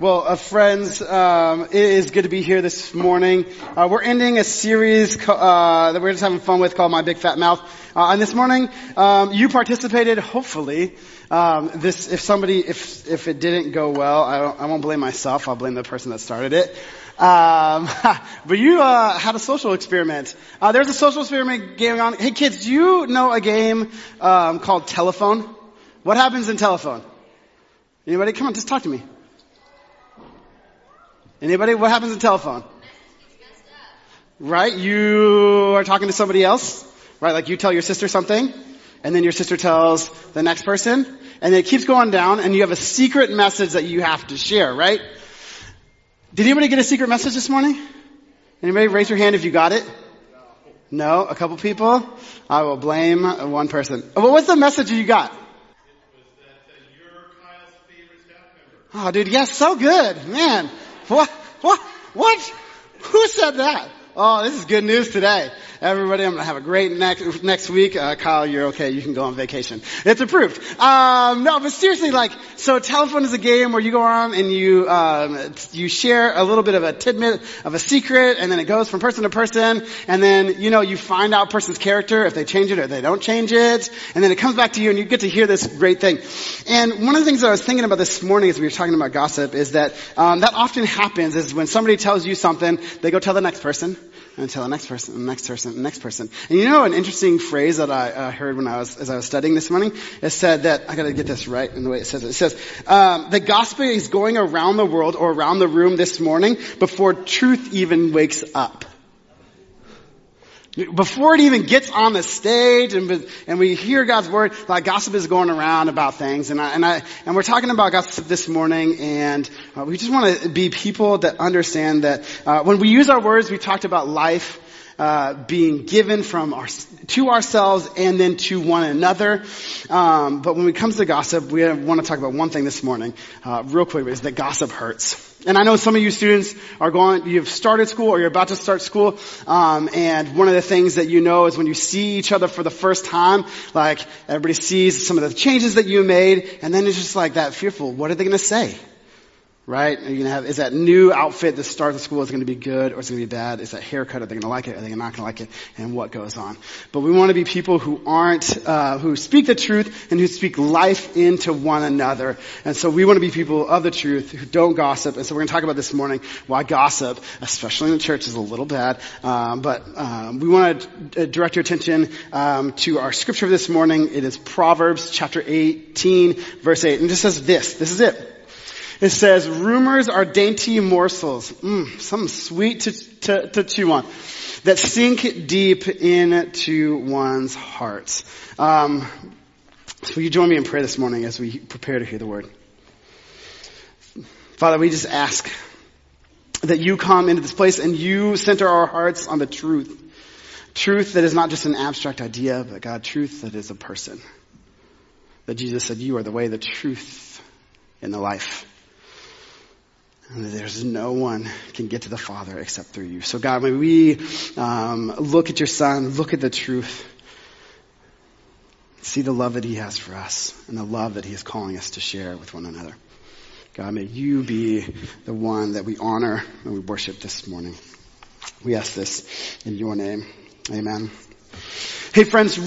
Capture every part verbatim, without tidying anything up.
Well, uh, friends, um, it is good to be here this morning. Uh, we're ending a series uh, that we're just having fun with called My Big Fat Mouth. Uh, and this morning, um, you participated. Hopefully, um, this if somebody if if it didn't go well, I, don't, I won't blame myself. I'll blame the person that started it. Um, but you uh, had a social experiment. Uh, there's a social experiment going on. Hey, kids, do you know a game um, called telephone? What happens in telephone? Anybody? Come on, just talk to me. Anybody? What happens in telephone? Right? You are talking to somebody else, right? Like you tell your sister something, and then your sister tells the next person, and it keeps going down, and you have a secret message that you have to share, right? Did anybody get a secret message this morning? Anybody? Raise your hand if you got it. No? A couple people? I will blame one person. Well, what's the message you got? Oh, dude, yes, so good, man. What? What? What? Who said that? Oh, this is good news today. Everybody, I'm going to have a great next next week. Uh, Kyle, you're okay. You can go on vacation. It's approved. Um, no, but seriously, like, so telephone is a game where you go on and you um, you share a little bit of a tidbit of a secret, and then it goes from person to person, and then, you know, you find out person's character, if they change it or they don't change it, and then it comes back to you, and you get to hear this great thing. And one of the things that I was thinking about this morning as we were talking about gossip is that um, that often happens is when somebody tells you something, they go tell the next person. And tell the next person, the next person, the next person. And you know, an interesting phrase that I uh, heard when I was, as I was studying this morning, it said that, I gotta get this right in the way it says it. It says, um, the gospel is going around the world or around the room this morning before truth even wakes up. Before it even gets on the stage and, and we hear God's word, like gossip is going around about things. And I, and I, and we're talking about gossip this morning, and uh, we just want to be people that understand that, uh, when we use our words, we talked about life, uh, being given from our, to ourselves and then to one another. Um, but when it comes to gossip, we want to talk about one thing this morning, uh, real quick, is that gossip hurts. And I know some of you students are going, you've started school or you're about to start school, um, and one of the things that you know is when you see each other for the first time, like everybody sees some of the changes that you made, and then it's just like that fearful, what are they going to say? Right? Are you going to have, is that new outfit to start the school, is it going to be good or is it going to be bad? Is that haircut, are they going to like it? Are they not going to like it? And what goes on? But we want to be people who aren't, uh, who speak the truth and who speak life into one another. And so we want to be people of the truth who don't gossip. And so we're going to talk about this morning why gossip, especially in the church, is a little bad. Um, but um, we want to direct your attention um, to our scripture this morning. It is Proverbs chapter eighteen, verse eight. And it just says this. This is it. It says, rumors are dainty morsels, mm, something sweet to, to, to chew on, that sink deep into one's heart. Um, so will you join me in prayer this morning as we prepare to hear the word? Father, we just ask that you come into this place and you center our hearts on the truth. Truth that is not just an abstract idea, but God, truth that is a person. That Jesus said, you are the way, the truth, and the life. And there's no one can get to the Father except through you. So God, may we um, look at your Son, look at the truth, see the love that he has for us and the love that he is calling us to share with one another. God, may you be the one that we honor and we worship this morning. We ask this in your name. Amen. Hey friends,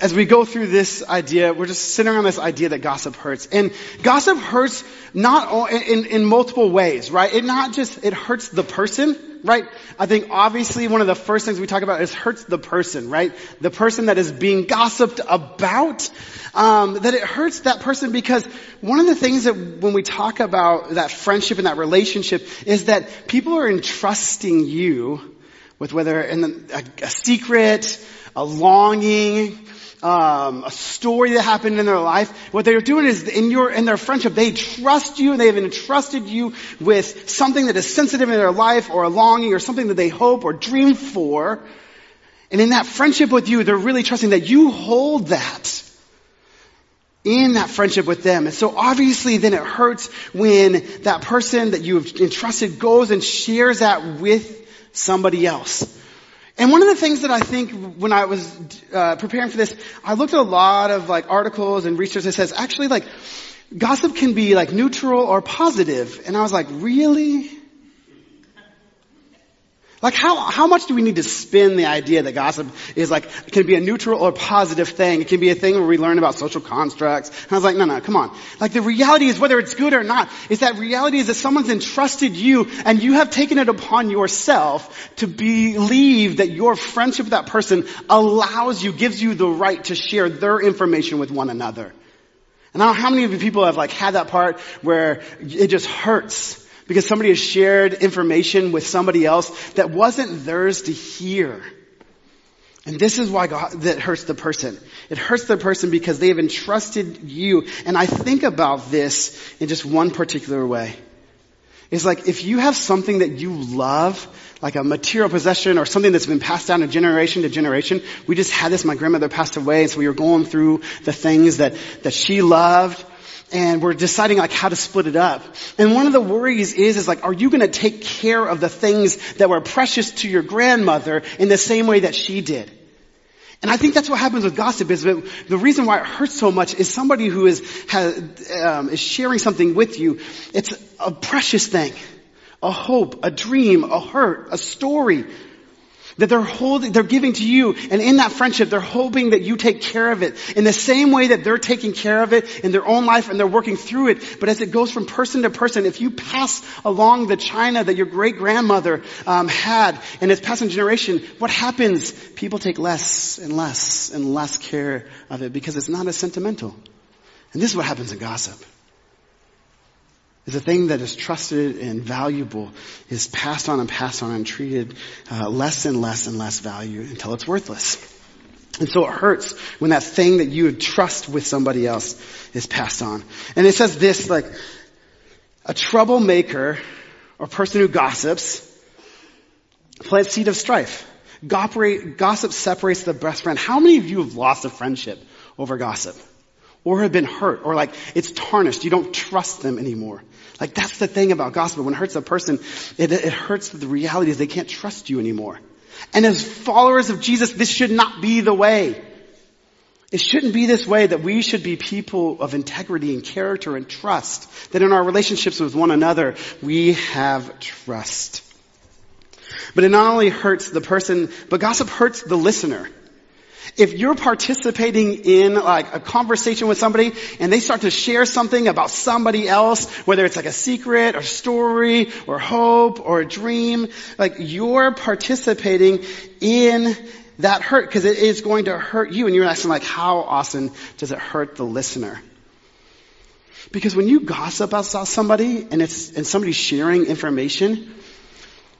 as we go through this idea, we're just centering on this idea that gossip hurts. And gossip hurts not all, in, in multiple ways, right? It not just, it hurts the person, right? I think obviously one of the first things we talk about is hurts the person, right? The person that is being gossiped about, um, that it hurts that person because one of the things that when we talk about that friendship and that relationship is that people are entrusting you with whether in a, a secret, a longing, um, a story that happened in their life. What they're doing is in your, in their friendship, they trust you and they've entrusted you with something that is sensitive in their life or a longing or something that they hope or dream for. And in that friendship with you, they're really trusting that you hold that in that friendship with them. And so obviously then it hurts when that person that you've entrusted goes and shares that with somebody else. And one of the things that I think when I was uh, preparing for this, I looked at a lot of like articles and research that says actually like gossip can be like neutral or positive. And I was like, really? Like, how, how much do we need to spin the idea that gossip is like, it can be a neutral or positive thing? It can be a thing where we learn about social constructs. And I was like, no, no, come on. Like, the reality is, whether it's good or not, is that reality is that someone's entrusted you and you have taken it upon yourself to believe that your friendship with that person allows you, gives you the right to share their information with one another. And I don't know how many of you people have like had that part where it just hurts because somebody has shared information with somebody else that wasn't theirs to hear. And this is why God, that hurts the person. It hurts the person because they have entrusted you. And I think about this in just one particular way. It's like, if you have something that you love, like a material possession or something that's been passed down to generation to generation. We just had this. My grandmother passed away, and so we were going through the things that, that she loved. And we're deciding like how to split it up. And one of the worries is, is like, are you going to take care of the things that were precious to your grandmother in the same way that she did? And I think that's what happens with gossip. Is that the reason why it hurts so much is somebody who is, has, um, is sharing something with you. It's a precious thing, a hope, a dream, a hurt, a story that they're holding, they're giving to you. And in that friendship, they're hoping that you take care of it in the same way that they're taking care of it in their own life and they're working through it. But as it goes from person to person, if you pass along the china that your great grandmother um, had and it's passed in generation, what happens? People take less and less and less care of it because it's not as sentimental. And this is what happens in gossip. Is a thing that is trusted and valuable is passed on and passed on and treated uh, less and less and less value until it's worthless. And so it hurts when that thing that you trust with somebody else is passed on. And it says this, like, a troublemaker or person who gossips plants seed of strife. Gossip separates the best friend. How many of you have lost a friendship over gossip? Or have been hurt, or like it's tarnished. You don't trust them anymore. Like that's the thing about gossip. When it hurts a person, it, it hurts the reality is they can't trust you anymore. And as followers of Jesus, this should not be the way. It shouldn't be this way, that we should be people of integrity and character and trust. That in our relationships with one another, we have trust. But it not only hurts the person, but gossip hurts the listener. If you're participating in like a conversation with somebody and they start to share something about somebody else, whether it's like a secret or story or hope or a dream, like you're participating in that hurt because it is going to hurt you. And you're asking like, how often does it hurt the listener? Because when you gossip about somebody and it's, and somebody's sharing information,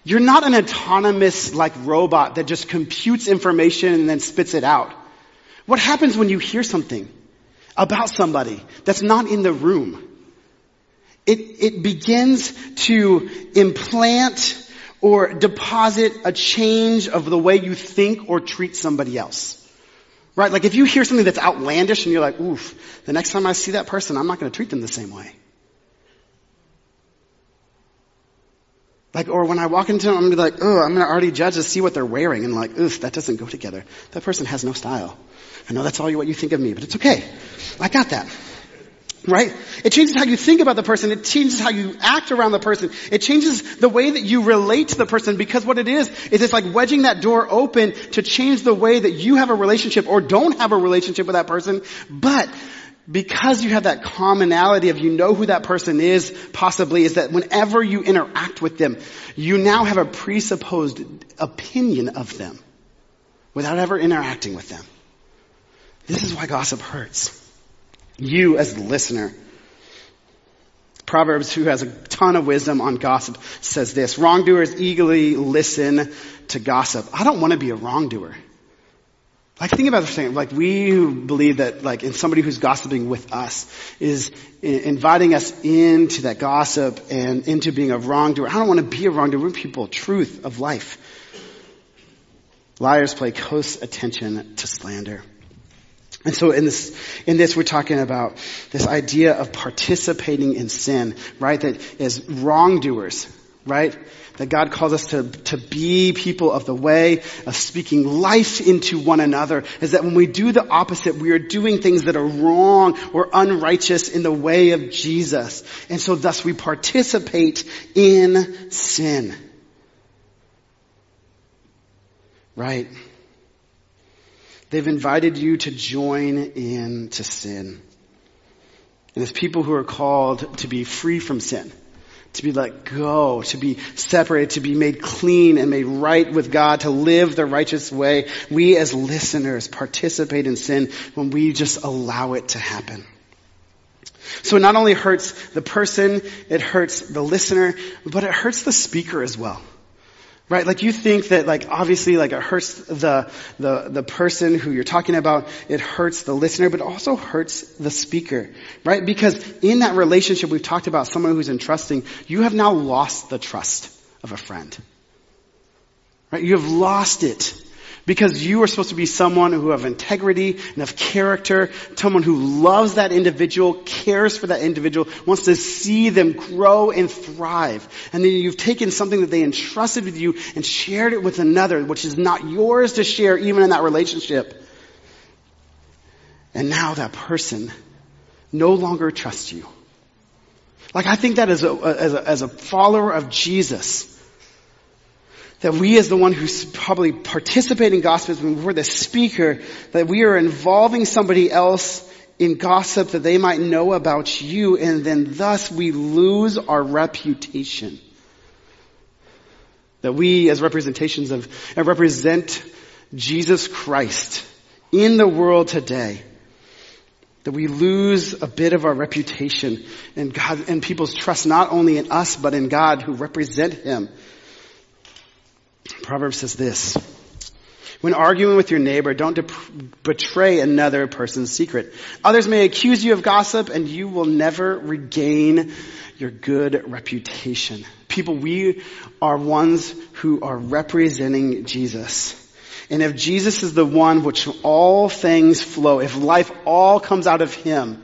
you're not an autonomous, like, robot that just computes information and then spits it out. What happens when you hear something about somebody that's not in the room? It, it begins to implant or deposit a change of the way you think or treat somebody else. Right? Like, if you hear something that's outlandish and you're like, oof, the next time I see that person, I'm not going to treat them the same way. Like, or when I walk into them, I'm gonna be like, oh, I'm gonna already judge to see what they're wearing, and like, oof, that doesn't go together. That person has no style. I know that's all you, what you think of me, but it's okay. I got that. Right? It changes how you think about the person. It changes how you act around the person. It changes the way that you relate to the person, because what it is, is it's like wedging that door open to change the way that you have a relationship or don't have a relationship with that person, but because you have that commonality of you know who that person is, possibly, is that whenever you interact with them, you now have a presupposed opinion of them without ever interacting with them. This is why gossip hurts. You as the listener. Proverbs, who has a ton of wisdom on gossip, says this, wrongdoers eagerly listen to gossip. I don't want to be a wrongdoer. Like, think about the thing, like, we believe that, like, in somebody who's gossiping with us is inviting us into that gossip and into being a wrongdoer. I don't want to be a wrongdoer. We're people, truth of life. Liars pay close attention to slander. And so in this, in this, we're talking about this idea of participating in sin, right? That as wrongdoers, right? That God calls us to, to be people of the way, of speaking life into one another, is that when we do the opposite, we are doing things that are wrong or unrighteous in the way of Jesus. And so thus we participate in sin. Right? They've invited you to join in to sin. And as people who are called to be free from sin, to be let go, to be separated, to be made clean and made right with God, to live the righteous way, we as listeners participate in sin when we just allow it to happen. So it not only hurts the person, it hurts the listener, but it hurts the speaker as well. Right? Like you think that like obviously like it hurts the, the, the person who you're talking about, it hurts the listener, but it also hurts the speaker. Right? Because in that relationship we've talked about someone who's entrusting, you have now lost the trust of a friend. Right? You have lost it. Because you are supposed to be someone who have integrity and of character, someone who loves that individual, cares for that individual, wants to see them grow and thrive. And then you've taken something that they entrusted with you and shared it with another, which is not yours to share even in that relationship. And now that person no longer trusts you. Like I think that as a, as a, as a follower of Jesus, that we as the one who's probably participating in gossip, when we're the speaker, that we are involving somebody else in gossip that they might know about you, and then thus we lose our reputation. That we as representations of, and represent Jesus Christ in the world today, that we lose a bit of our reputation and God, and people's trust not only in us, but in God who represent Him. Proverbs says this, when arguing with your neighbor, don't de- betray another person's secret. Others may accuse you of gossip and you will never regain your good reputation. People, we are ones who are representing Jesus. And if Jesus is the one which all things flow, if life all comes out of Him,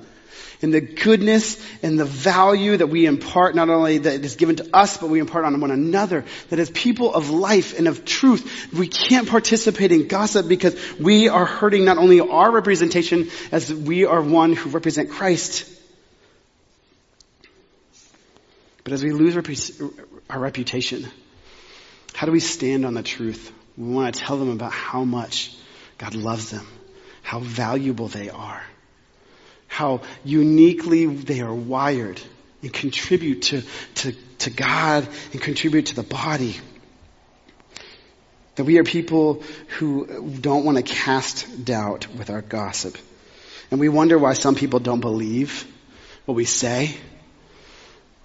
and the goodness and the value that we impart, not only that is given to us, but we impart on one another, that as people of life and of truth, we can't participate in gossip because we are hurting not only our representation as we are one who represent Christ, but as we lose rep- our reputation, how do we stand on the truth? We want to tell them about how much God loves them, how valuable they are, how uniquely they are wired and contribute to, to, to God and contribute to the body. That we are people who don't want to cast doubt with our gossip. And we wonder why some people don't believe what we say,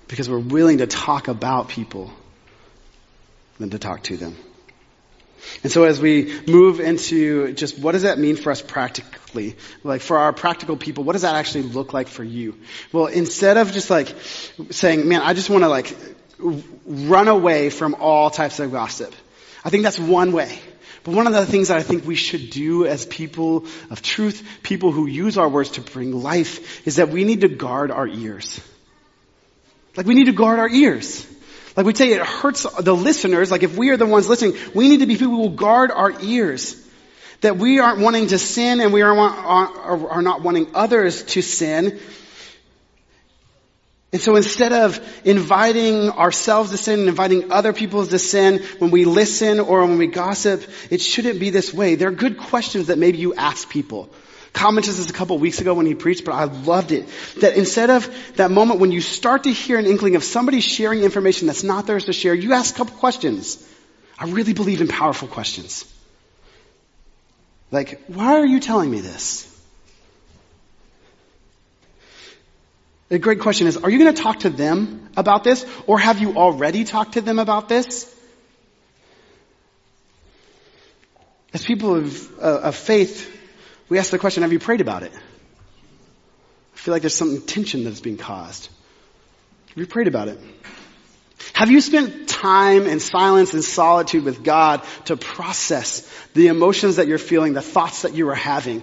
because we're willing to talk about people than to talk to them. And so as we move into just what does that mean for us practically, like for our practical people, what does that actually look like for you? Well, instead of just like saying, man, I just want to like run away from all types of gossip. I think that's one way. But one of the things that I think we should do as people of truth, people who use our words to bring life, is that we need to guard our ears. Like we need to guard our ears. Like we tell you, it hurts the listeners. Like if we are the ones listening, we need to be people who will guard our ears. That we aren't wanting to sin and we are, want, are, are not wanting others to sin. And so instead of inviting ourselves to sin and inviting other people to sin when we listen or when we gossip, it shouldn't be this way. There are good questions that maybe you ask people. Commented this a couple weeks ago when he preached, but I loved it. That instead of that moment when you start to hear an inkling of somebody sharing information that's not theirs to share, you ask a couple questions. I really believe in powerful questions. Like, why are you telling me this? A great question is, are you going to talk to them about this? Or have you already talked to them about this? As people of, uh, of faith, we ask the question, have you prayed about it? I feel like there's some tension that's being caused. Have you prayed about it? Have you spent time in silence and solitude with God to process the emotions that you're feeling, the thoughts that you are having,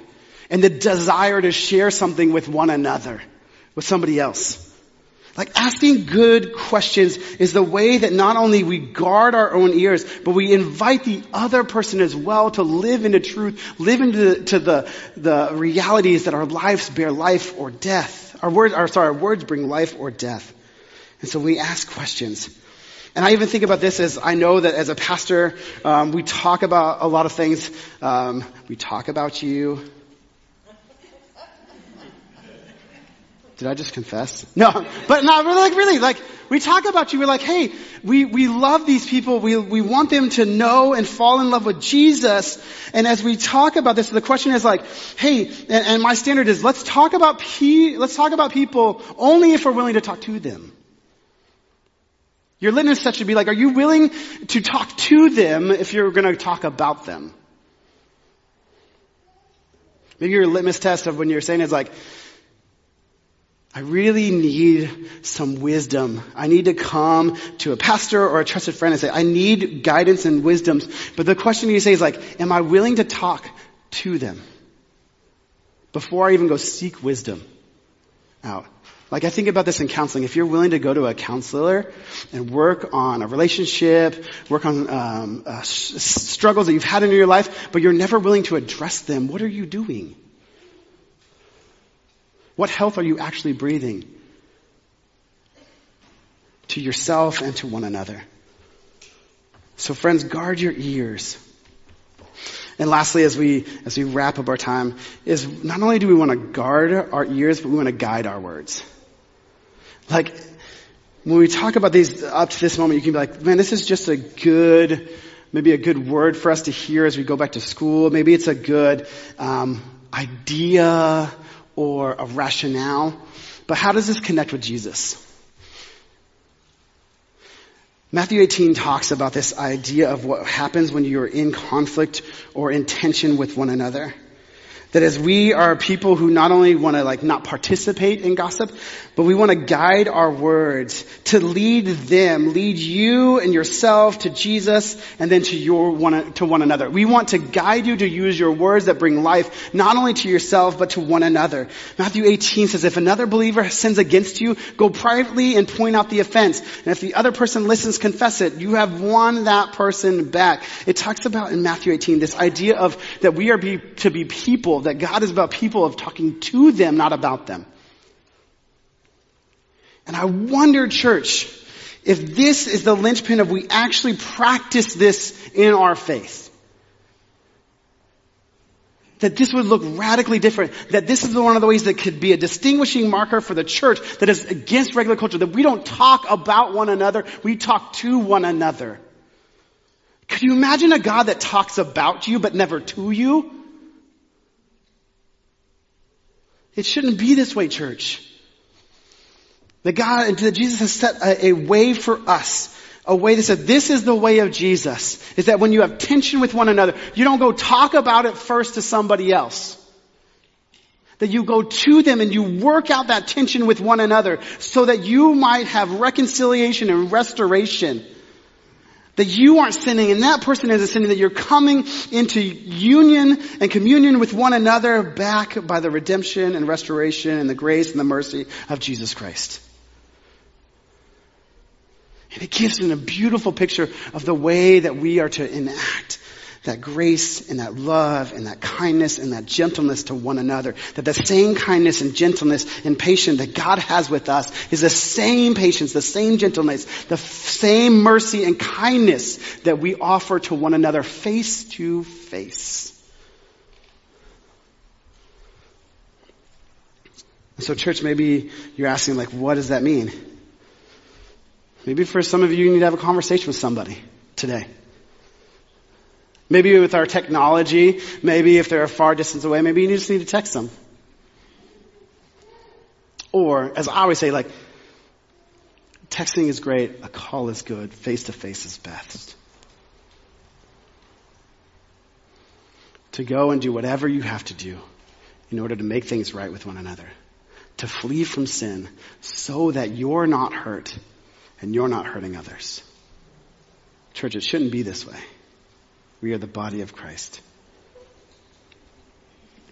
and the desire to share something with one another, with somebody else? Like asking good questions is the way that not only we guard our own ears, but we invite the other person as well to live into truth, live into the, to the, the realities that our lives bear life or death. Our words, our, sorry, our words bring life or death. And so we ask questions. And I even think about this as I know that as a pastor, um, we talk about a lot of things. Um, we talk about you. Did I just confess? No, but no, really, like, really, like, we talk about you. We're like, hey, we, we love these people. We, we want them to know and fall in love with Jesus. And as we talk about this, the question is like, hey, and, and my standard is let's talk about pe- let's talk about people only if we're willing to talk to them. Your litmus test should be like, are you willing to talk to them if you're going to talk about them? Maybe your litmus test of when you're saying is like, I really need some wisdom. I need to come to a pastor or a trusted friend and say, I need guidance and wisdom. But the question you say is like, am I willing to talk to them before I even go seek wisdom out? Like I think about this in counseling. If you're willing to go to a counselor and work on a relationship, work on um, uh, struggles that you've had in your life, but you're never willing to address them, what are you doing? What health are you actually breathing to yourself and to one another? So friends, guard your ears. And lastly, as we as we wrap up our time, is not only do we want to guard our ears, but we want to guide our words. Like, when we talk about these up to this moment, you can be like, man, this is just a good, maybe a good word for us to hear as we go back to school. Maybe it's a good um, idea or a rationale, but how does this connect with Jesus? Matthew eighteen talks about this idea of what happens when you're in conflict or in tension with one another. That as we are people who not only want to like not participate in gossip, but we want to guide our words to lead them, lead you and yourself to Jesus and then to your one, to one another. We want to guide you to use your words that bring life, not only to yourself, but to one another. Matthew eighteen says, if another believer sins against you, go privately and point out the offense. And if the other person listens, confess it. You have won that person back. It talks about in Matthew eighteen, this idea of that we are be, to be people that God is about people of talking to them, not about them. And I wonder, church, if this is the linchpin of we actually practice this in our faith. That this would look radically different. That this is one of the ways that could be a distinguishing marker for the church that is against regular culture. That we don't talk about one another, we talk to one another. Could you imagine a God that talks about you but never to you? It shouldn't be this way, church. That God, that Jesus has set a, a way for us, a way that said, this is the way of Jesus, is that when you have tension with one another, you don't go talk about it first to somebody else. That you go to them and you work out that tension with one another so that you might have reconciliation and restoration. That you aren't sinning and that person isn't sinning, that you're coming into union and communion with one another back by the redemption and restoration and the grace and the mercy of Jesus Christ. And it gives them a beautiful picture of the way that we are to enact that grace and that love and that kindness and that gentleness to one another. That the same kindness and gentleness and patience that God has with us is the same patience, the same gentleness, the f- same mercy and kindness that we offer to one another face to face. So church, maybe you're asking like, what does that mean? Maybe for some of you, you need to have a conversation with somebody today. Maybe with our technology, maybe if they're a far distance away, maybe you just need to text them. Or, as I always say, like, texting is great, a call is good, face-to-face is best. To go and do whatever you have to do in order to make things right with one another. To flee from sin so that you're not hurt and you're not hurting others. Church, it shouldn't be this way. We are the body of Christ.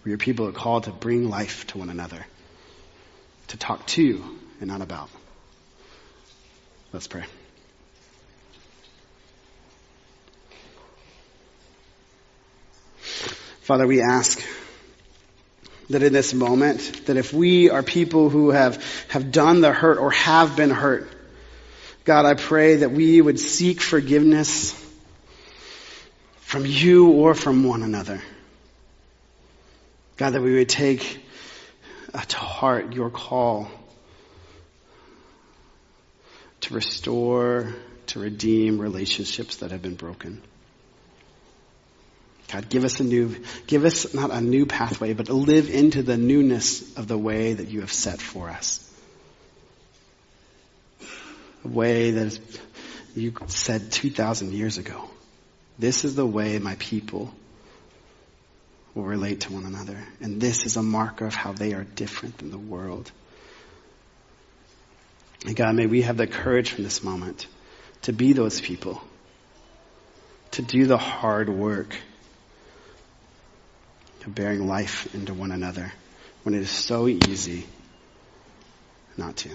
We are people who are called to bring life to one another, to talk to and not about. Let's pray. Father, we ask that in this moment, that if we are people who have, have done the hurt or have been hurt, God, I pray that we would seek forgiveness from you or from one another. God, that we would take to heart your call to restore, to redeem relationships that have been broken. God, give us a new, give us not a new pathway, but to live into the newness of the way that you have set for us. A way that is, you said two thousand years ago. This is the way my people will relate to one another. And this is a marker of how they are different than the world. And God, may we have the courage from this moment to be those people, to do the hard work of bearing life into one another when it is so easy not to.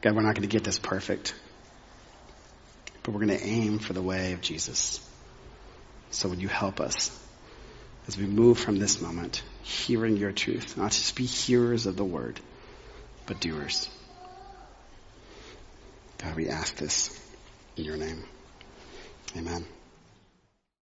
God, we're not going to get this perfect, but we're going to aim for the way of Jesus. So would you help us as we move from this moment, hearing your truth, not just be hearers of the word, but doers. God, we ask this in your name. Amen.